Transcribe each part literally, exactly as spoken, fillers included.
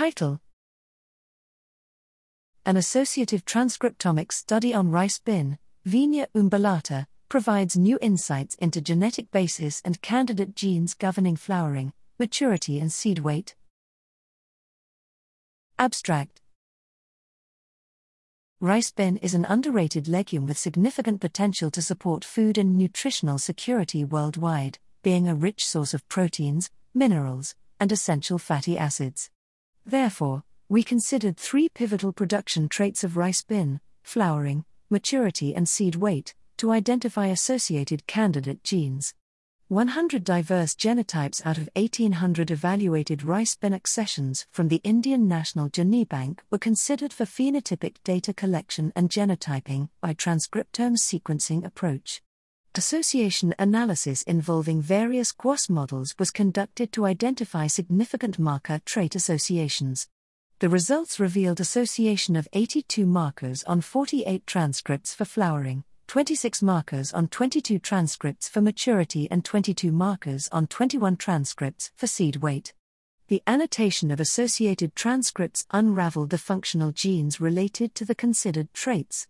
Title: An associative transcriptomic study on rice bin, Vigna umbellata, provides new insights into genetic bases and candidate genes governing flowering, maturity and seed weight. Abstract. Rice bin is an underrated legume with significant potential to support food and nutritional security worldwide, being a rich source of proteins, minerals, and essential fatty acids. Therefore, we considered three pivotal production traits of rice bin, flowering, maturity and seed weight, to identify associated candidate genes. one hundred diverse genotypes out of eighteen hundred evaluated rice bin accessions from the Indian National Gene Bank were considered for phenotypic data collection and genotyping by transcriptome sequencing approach. Association analysis involving various G W A S models was conducted to identify significant marker trait associations. The results revealed association of eighty-two markers on forty-eight transcripts for flowering, twenty-six markers on twenty-two transcripts for maturity and twenty-two markers on twenty-one transcripts for seed weight. The annotation of associated transcripts unraveled the functional genes related to the considered traits.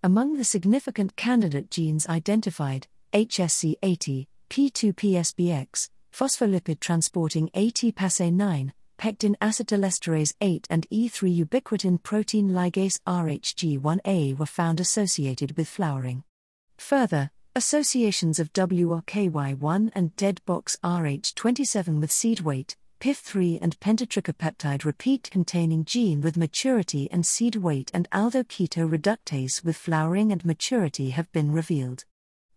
Among the significant candidate genes identified, H S C eighty, P two PsbX, phospholipid-transporting-ATPase nine, pectin-acetylesterase eight and E three ubiquitin-protein-ligase R H G one A were found associated with flowering. Further, associations of W R K Y one and DEAD-box R H twenty-seven with seed weight, P I F three and pentatricopeptide-repeat-containing-gene with maturity and seed weight and aldo-keto-reductase with flowering and maturity have been revealed.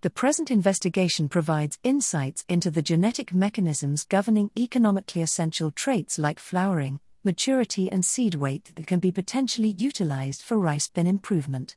The present investigation provides insights into the genetic mechanisms governing economically essential traits like flowering, maturity and seed weight that can be potentially utilized for rice bin improvement.